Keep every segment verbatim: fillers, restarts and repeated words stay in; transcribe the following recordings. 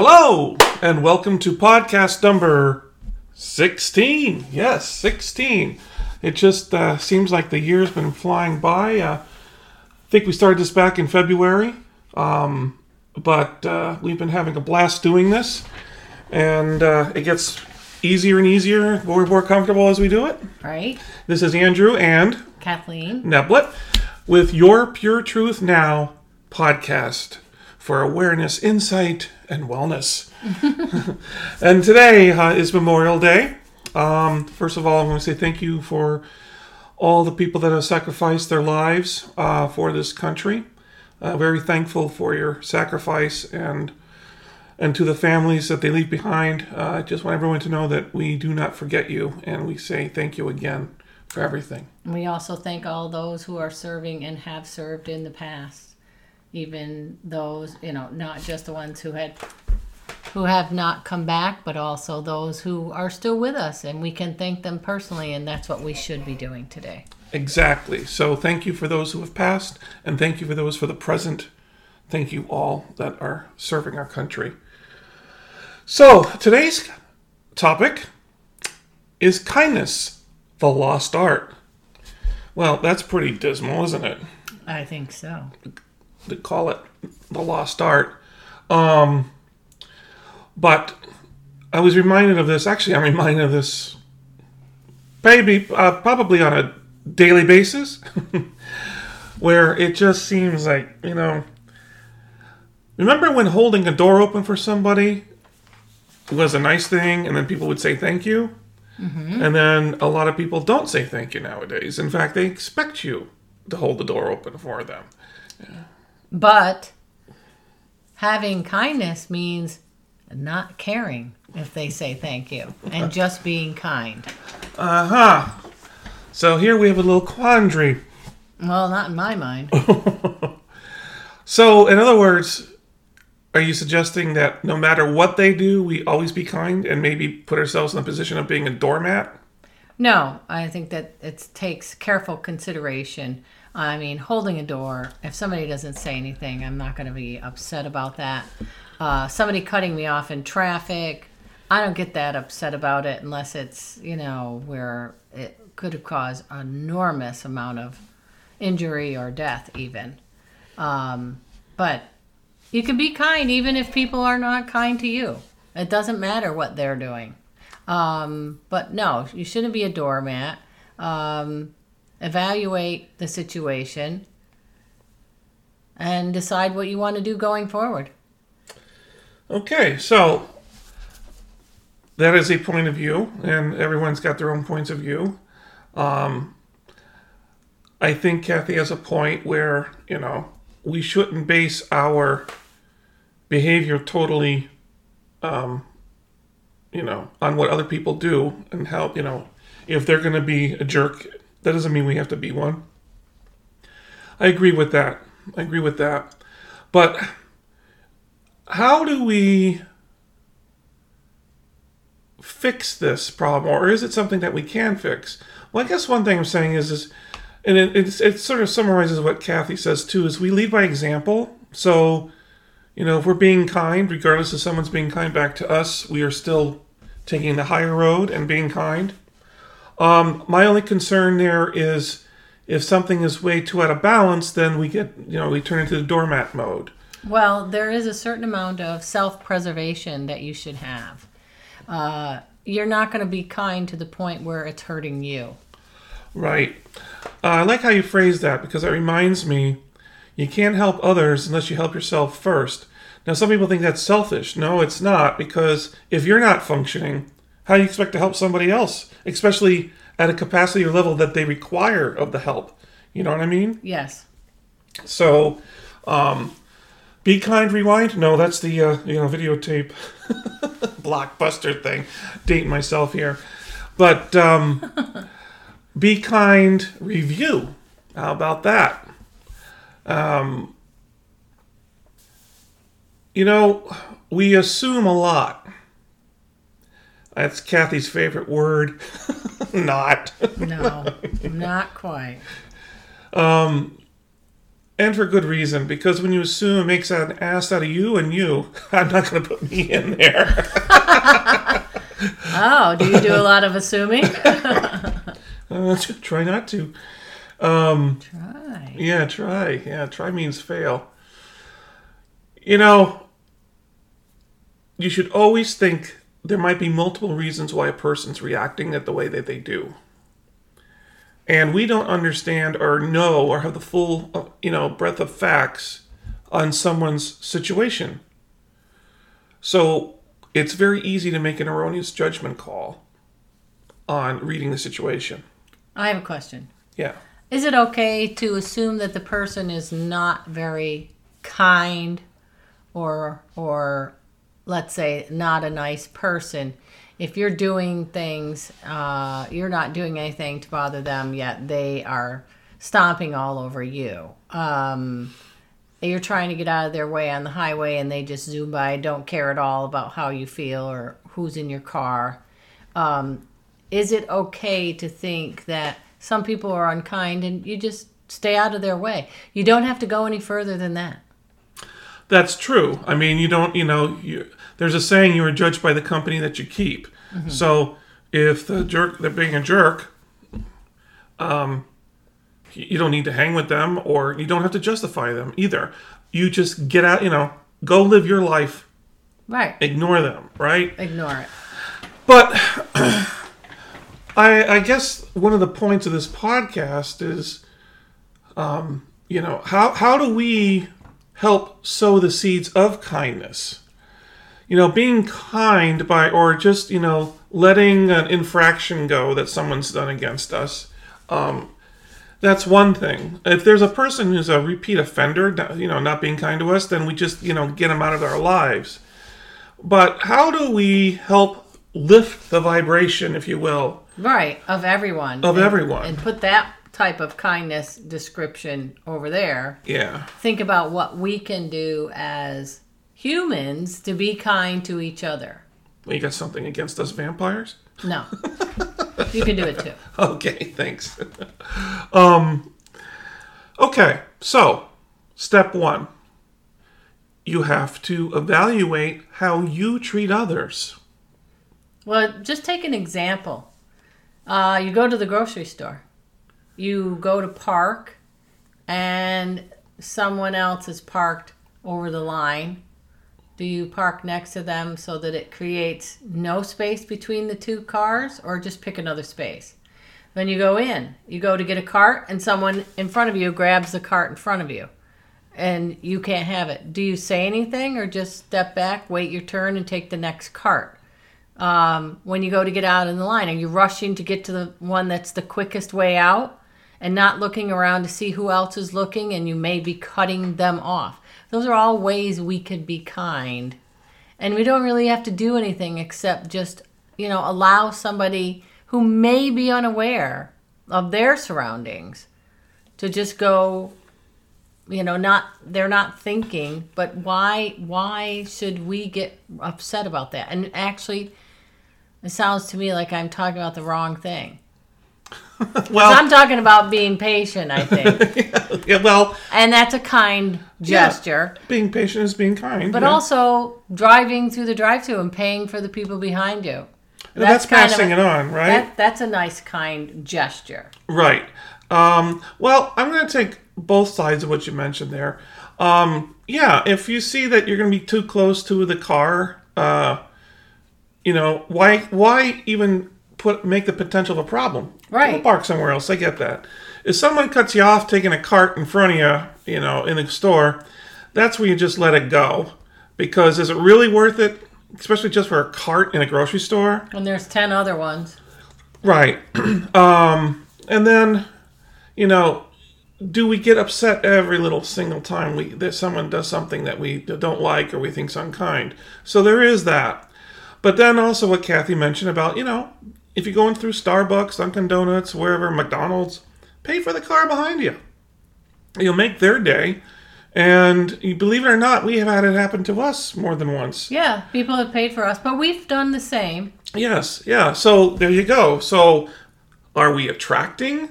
Hello, and welcome to podcast number sixteen. Yes, sixteen. It just uh, seems like the year's been flying by. Uh, I think we started this back in February, um, but uh, we've been having a blast doing this, and uh, it gets easier and easier, more and more comfortable as we do it. Right. This is Andrew and Kathleen Neblett with Your Pure Truth Now podcast for awareness, insight, and wellness. And today uh, is Memorial Day. Um, first of all, I want to say thank you for all the people that have sacrificed their lives uh, for this country. Uh, very thankful for your sacrifice, and and to the families that they leave behind. I uh, just want everyone to know that we do not forget you, and we say thank you again for everything. We also thank all those who are serving and have served in the past, even those, you know, not just the ones who had who have not come back, but also those who are still with us, and we can thank them personally, and that's what we should be doing today. Exactly. So thank you for those who have passed, and thank you for those for the present. Thank you all that are serving our country. So today's topic is kindness, the lost art. Well, that's pretty dismal, isn't it? I think so. To call it the lost art. Um... But I was reminded of this, actually I'm reminded of this maybe, uh, probably on a daily basis, where it just seems like, you know, remember when holding a door open for somebody was a nice thing, and then people would say thank you? Mm-hmm. And then a lot of people don't say thank you nowadays. In fact, they expect you to hold the door open for them. Yeah. But having kindness means not caring if they say thank you, and just being kind. Uh-huh. So here we have a little quandary. Well, not in my mind. So, in other words, are you suggesting that no matter what they do, we always be kind and maybe put ourselves in the position of being a doormat? No, I think that it takes careful consideration. I mean, holding a door, if somebody doesn't say anything, I'm not going to be upset about that. Uh, somebody cutting me off in traffic, I don't get that upset about it unless it's, you know, where it could have caused an enormous amount of injury or death even. Um, but you can be kind even if people are not kind to you. It doesn't matter what they're doing. Um, but no, you shouldn't be a doormat. Um, evaluate the situation and decide what you want to do going forward. Okay, so that is a point of view, and everyone's got their own points of view. Um, I think Kathy has a point where, you know, we shouldn't base our behavior totally, um, you know, on what other people do and how, you know, if they're going to be a jerk, that doesn't mean we have to be one. I agree with that. I agree with that. But how do we fix this problem, or is it something that we can fix? Well, I guess one thing I'm saying is, is and it, it, it sort of summarizes what Kathy says too, is we lead by example. So, you know, if we're being kind, regardless if someone's being kind back to us, we are still taking the higher road and being kind. Um, my only concern there is if something is way too out of balance, then we get, you know, we turn into the doormat mode. Well, there is a certain amount of self-preservation that you should have. Uh, you're not going to be kind to the point where it's hurting you. Right. Uh, I like how you phrase that, because it reminds me, you can't help others unless you help yourself first. Now, some people think that's selfish. No, it's not, because if you're not functioning, how do you expect to help somebody else, especially at a capacity or level that they require of the help? You know what I mean? Yes. So, um... be kind, rewind? No, that's the uh, you know videotape blockbuster thing. Dating myself here, but um, be kind, review. How about that? Um, you know, we assume a lot. That's Kathy's favorite word. Not. No, not quite. Um, And for good reason, because when you assume it makes an ass out of you and you, I'm not going to put me in there. Oh, do you do a lot of assuming? uh, try not to. Um, try. Yeah, try. Yeah, try means fail. You know, you should always think there might be multiple reasons why a person's reacting at the way that they do. And we don't understand or know or have the full, you know, breadth of facts on someone's situation. So it's very easy to make an erroneous judgment call on reading the situation. I have a question. Yeah. Is it okay to assume that the person is not very kind or, or let's say, not a nice person? If you're doing things, uh, you're not doing anything to bother them, yet they are stomping all over you. Um, you're trying to get out of their way on the highway, and they just zoom by, don't care at all about how you feel or who's in your car. Um, is it okay to think that some people are unkind and you just stay out of their way? You don't have to go any further than that. That's true. I mean, you don't, you know, you, there's a saying, you are judged by the company that you keep. Mm-hmm. So if the jerk, they're being a jerk, um, you don't need to hang with them, or you don't have to justify them either. You just get out, you know, go live your life. Right. Ignore them, right? Ignore it. But I, I guess one of the points of this podcast is, um, you know, how, how do we help sow the seeds of kindness? You know, being kind by, or just, you know, letting an infraction go that someone's done against us, um, that's one thing. If there's a person who's a repeat offender, you know, not being kind to us, then we just, you know, get them out of our lives. But how do we help lift the vibration, if you will? Right, of everyone. Of and, everyone. And put that type of kindness description over there. Yeah. Think about what we can do as humans to be kind to each other. Well, you got something against us vampires? No. You can do it too. Okay, thanks. um, okay, so step one. You have to evaluate how you treat others. Well, just take an example. Uh, you go to the grocery store. You go to park and someone else is parked over the line. Do you park next to them so that it creates no space between the two cars, or just pick another space? Then you go in. You go to get a cart and someone in front of you grabs the cart in front of you and you can't have it. Do you say anything or just step back, wait your turn, and take the next cart? Um, when you go to get out in the line, are you rushing to get to the one that's the quickest way out and not looking around to see who else is looking, and you may be cutting them off? Those are all ways we could be kind. And we don't really have to do anything except just, you know, allow somebody who may be unaware of their surroundings to just go, you know, not, they're not thinking, but why, why should we get upset about that? And actually, it sounds to me like I'm talking about the wrong thing. Well, I'm talking about being patient, I think. yeah, yeah, well, and that's a kind gesture. Yeah, being patient is being kind. But yeah. Also driving through the drive-thru and paying for the people behind you. Now, that's that's kind passing of a, it on, right? That, that's a nice, kind gesture. Right. Um, well, I'm going to take both sides of what you mentioned there. Um, yeah, if you see that you're going to be too close to the car, uh, you know, why why even... Put make the potential of a problem. Right. Go park somewhere else. I get that. If someone cuts you off taking a cart in front of you, you know, in the store, that's where you just let it go. Because is it really worth it, especially just for a cart in a grocery store? And there's ten other ones. Right. um, and then, you know, do we get upset every little single time we that someone does something that we don't like or we think's unkind? So there is that. But then also what Kathy mentioned about, you know, if you're going through Starbucks, Dunkin' Donuts, wherever, McDonald's, pay for the car behind you. You'll make their day. And believe it or not, we have had it happen to us more than once. Yeah, people have paid for us, but we've done the same. Yes, yeah. So there you go. So are we attracting?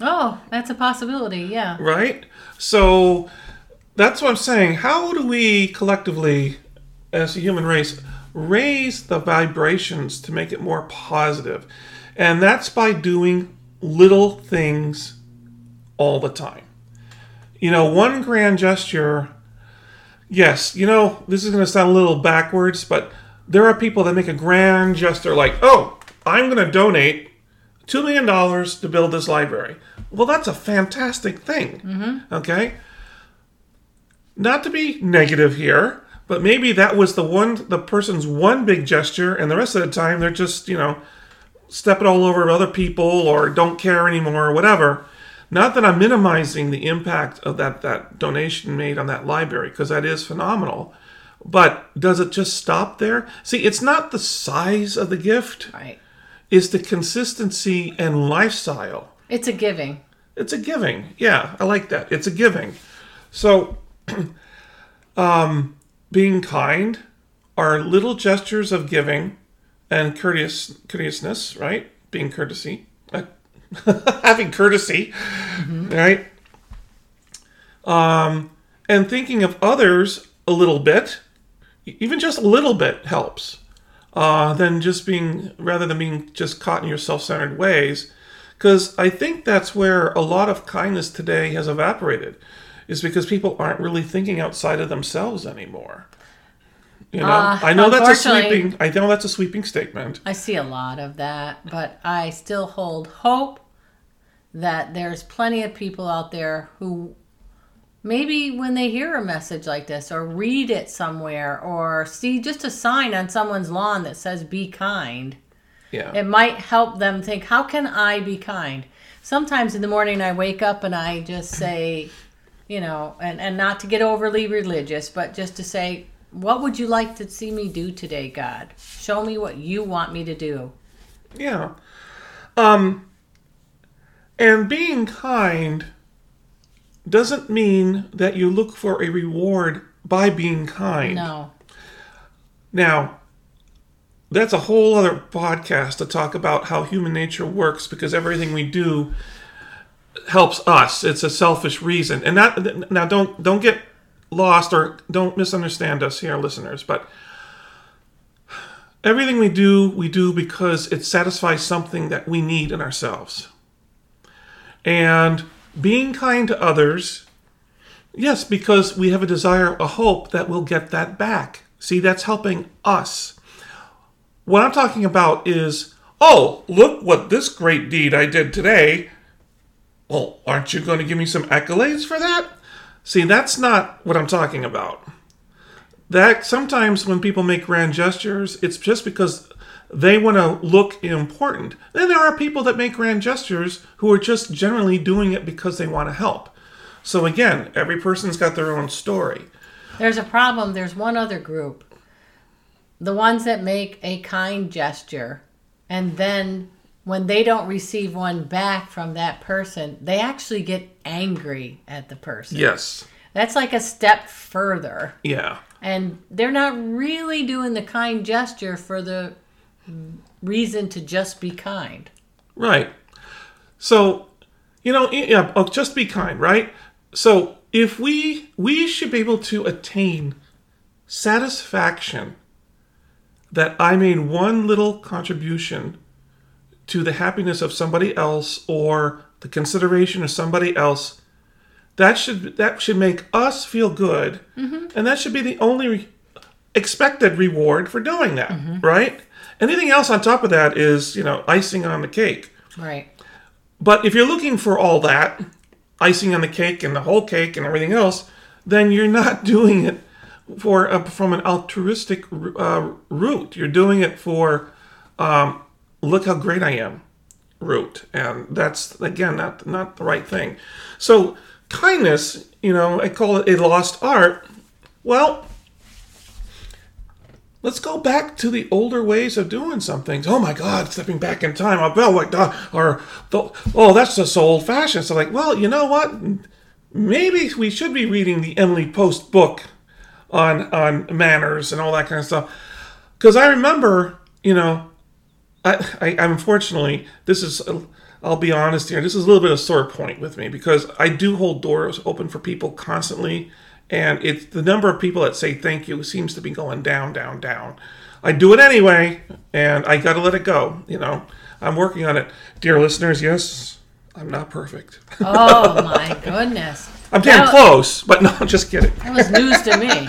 Oh, that's a possibility, yeah. Right? So that's what I'm saying. How do we collectively, as a human race, raise the vibrations to make it more positive? And that's by doing little things all the time. You know, one grand gesture. Yes, you know, this is going to sound a little backwards, but there are people that make a grand gesture like, oh, I'm going to donate two million dollars to build this library. Well, that's a fantastic thing, mm-hmm. okay? Not to be negative here, but maybe that was the one, the person's one big gesture, and the rest of the time they're just, you know, stepping all over other people or don't care anymore or whatever. Not that I'm minimizing the impact of that, that donation made on that library, because that is phenomenal. But does it just stop there? See, it's not the size of the gift. Right. It's the consistency and lifestyle. It's a giving. It's a giving. Yeah, I like that. It's a giving. So, um, being kind are little gestures of giving and courteous courteousness, right? Being courtesy. Uh, having courtesy, mm-hmm. right? Um, and thinking of others a little bit, even just a little bit helps. Uh, than just being, rather than being just caught in your self-centered ways. Because I think that's where a lot of kindness today has evaporated, is because people aren't really thinking outside of themselves anymore. You know, uh, I know that's a sweeping, I know that's a sweeping statement. I see a lot of that, but I still hold hope that there's plenty of people out there who maybe when they hear a message like this or read it somewhere or see just a sign on someone's lawn that says, be kind. Yeah. It might help them think, how can I be kind? Sometimes in the morning I wake up and I just say, you know, and, and not to get overly religious, but just to say, what would you like to see me do today, God? Show me what you want me to do. Yeah. Um, and being kind doesn't mean that you look for a reward by being kind. No. Now, that's a whole other podcast to talk about how human nature works, because everything we do helps us. It's a selfish reason. And that, now don't don't get lost or don't misunderstand us here, listeners, but everything we do, we do because it satisfies something that we need in ourselves. And being kind to others, yes, because we have a desire, a hope that we'll get that back. See, that's helping us. What I'm talking about is, oh, look what this great deed I did today. Well, aren't you going to give me some accolades for that? See, that's not what I'm talking about. That sometimes when people make grand gestures, it's just because they want to look important. Then there are people that make grand gestures who are just generally doing it because they want to help. So again, every person's got their own story. There's a problem. There's one other group. The ones that make a kind gesture, and then when they don't receive one back from that person, they actually get angry at the person. Yes. That's like a step further. Yeah. And they're not really doing the kind gesture for the reason to just be kind. Right. So, you know, yeah, just be kind, right? So if we, we should be able to attain satisfaction that I made one little contribution to the happiness of somebody else or the consideration of somebody else, that should, that should make us feel good. Mm-hmm. And that should be the only re- expected reward for doing that, mm-hmm. right? Anything else on top of that is, you know, icing on the cake. Right. But if you're looking for all that, icing on the cake and the whole cake and everything else, then you're not doing it for uh, from an altruistic uh, route. You're doing it for, um, look how great I am route. And that's, again, not, not the right thing. So kindness, you know, I call it a lost art. Well, let's go back to the older ways of doing some things. Oh my God, stepping back in time. Oh my God, or oh, that's just so old-fashioned. So like, well, you know what? Maybe we should be reading the Emily Post book on on manners and all that kind of stuff. Because I remember, you know, I, I unfortunately, this is I'll be honest here, this is a little bit of a sore point with me, because I do hold doors open for people constantly, and it's the number of people that say thank you seems to be going down, down, down. I do it anyway, and I got to let it go. You know, I'm working on it. Dear listeners, yes, I'm not perfect. Oh, my goodness. I'm damn that, close, but no, just kidding. That was news to me.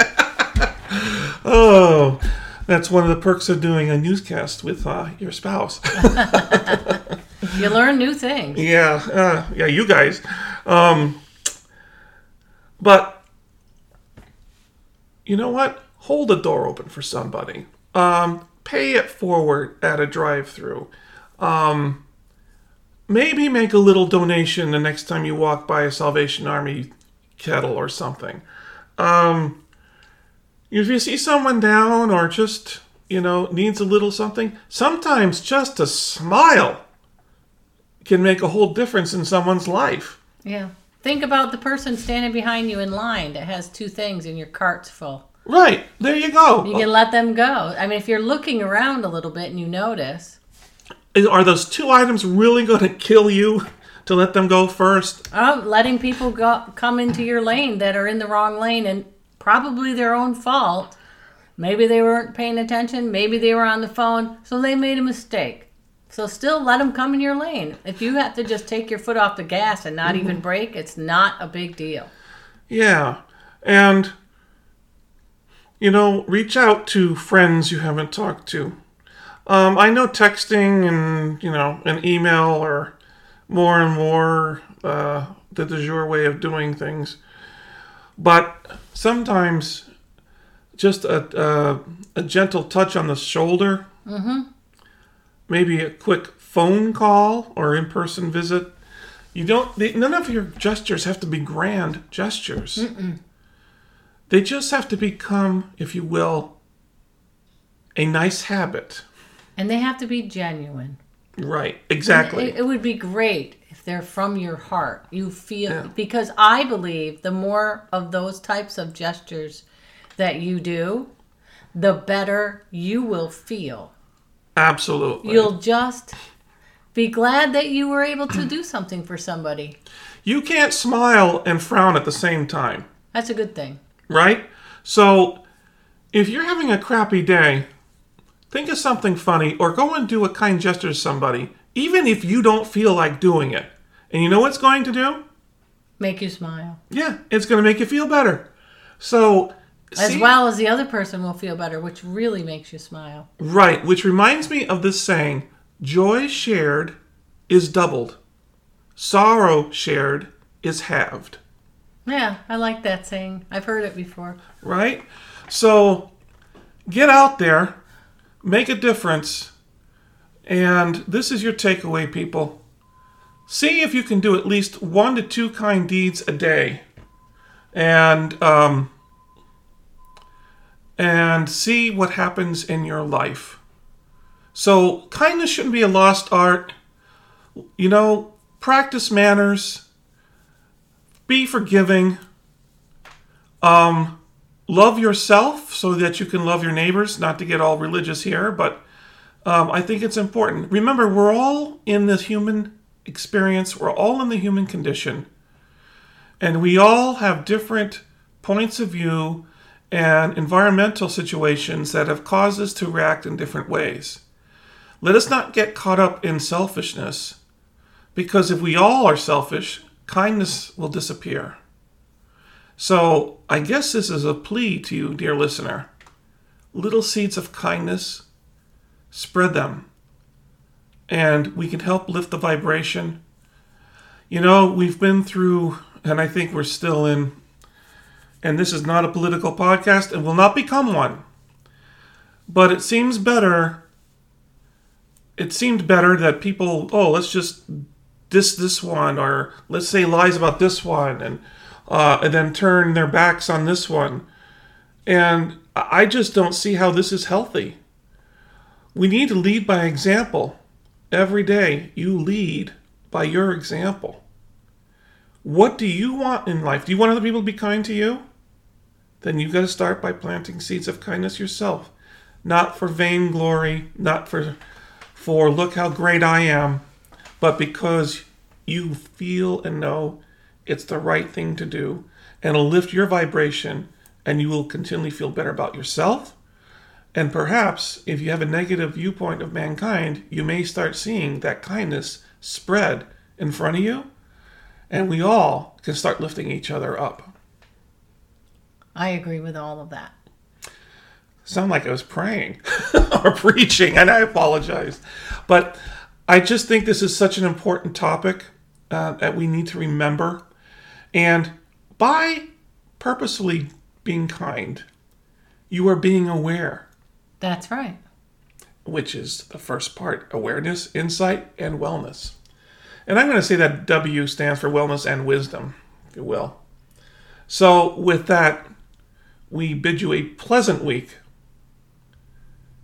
Oh, that's one of the perks of doing a newscast with uh, your spouse. You learn new things. Yeah, uh, yeah, you guys. Um, but you know what? Hold a door open for somebody. Um, pay it forward at a drive-thru. Um, maybe make a little donation the next time you walk by a Salvation Army kettle or something. Um, if you see someone down or just, you know, needs a little something, sometimes just a smile can make a whole difference in someone's life. Yeah. Think about the person standing behind you in line that has two things and your cart's full. Right. There you go. You can let them go. I mean, if you're looking around a little bit and you notice. Are those two items really going to kill you to let them go first? Oh, letting people go, come into your lane that are in the wrong lane, and probably their own fault. Maybe they weren't paying attention. Maybe they were on the phone. So they made a mistake. So still let them come in your lane. If you have to just take your foot off the gas and not even brake, it's not a big deal. Yeah. And, you know, reach out to friends you haven't talked to. Um, I know texting and, you know, an email are more and more uh, the du jour way of doing things. But sometimes just a, a, a gentle touch on the shoulder. Mm-hmm. Maybe a quick phone call or in-person visit. You don't. They, none of your gestures have to be grand gestures. Mm-mm. They just have to become, if you will, a nice habit. And they have to be genuine. Right. Exactly. It, it would be great if they're from your heart. You feel yeah. Because I believe the more of those types of gestures that you do, the better you will feel. Absolutely. You'll just be glad that you were able to do something for somebody. You can't smile and frown at the same time. That's a good thing. Right? So, if you're having a crappy day, think of something funny or go and do a kind gesture to somebody, even if you don't feel like doing it. And you know what it's going to do? Make you smile. Yeah, it's going to make you feel better. So... As See, well as the other person will feel better, which really makes you smile. Right, which reminds me of this saying, joy shared is doubled. Sorrow shared is halved. Yeah, I like that saying. I've heard it before. Right? So, get out there, make a difference, and this is your takeaway, people. See if you can do at least one to two kind deeds a day. And, um... And see what happens in your life. So kindness shouldn't be a lost art. You know, practice manners. Be forgiving. Um, love yourself so that you can love your neighbors. Not to get all religious here, but um, I think it's important. Remember, we're all in this human experience. We're all in the human condition. And we all have different points of view and environmental situations that have caused us to react in different ways. Let us not get caught up in selfishness, because if we all are selfish, kindness will disappear. So I guess this is a plea to you, dear listener. Little seeds of kindness, spread them, and we can help lift the vibration. You know, we've been through, and I think we're still in, and this is not a political podcast and will not become one. But it seems better, it seemed better that people, oh, let's just diss this one, or let's say lies about this one, and, uh, and then turn their backs on this one. And I just don't see how this is healthy. We need to lead by example. Every day, you lead by your example. What do you want in life? Do you want other people to be kind to you? Then you've got to start by planting seeds of kindness yourself. Not for vainglory, not for, for look how great I am, but because you feel and know it's the right thing to do, and it'll lift your vibration, and you will continually feel better about yourself. And perhaps if you have a negative viewpoint of mankind, you may start seeing that kindness spread in front of you, and we all can start lifting each other up. I agree with all of that. Sound like I was praying or preaching, and I apologize. But I just think this is such an important topic uh, that we need to remember. And by purposely being kind, you are being aware. That's right. Which is the first part: awareness, insight, and wellness. And I'm going to say that W stands for wellness and wisdom, if you will. So with that, we bid you a pleasant week.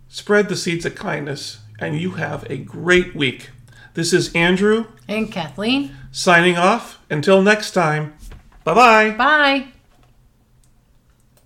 Spread the seeds of kindness, and you have a great week. This is Andrew. And Kathleen. Signing off. Until next time. Bye-bye. Bye.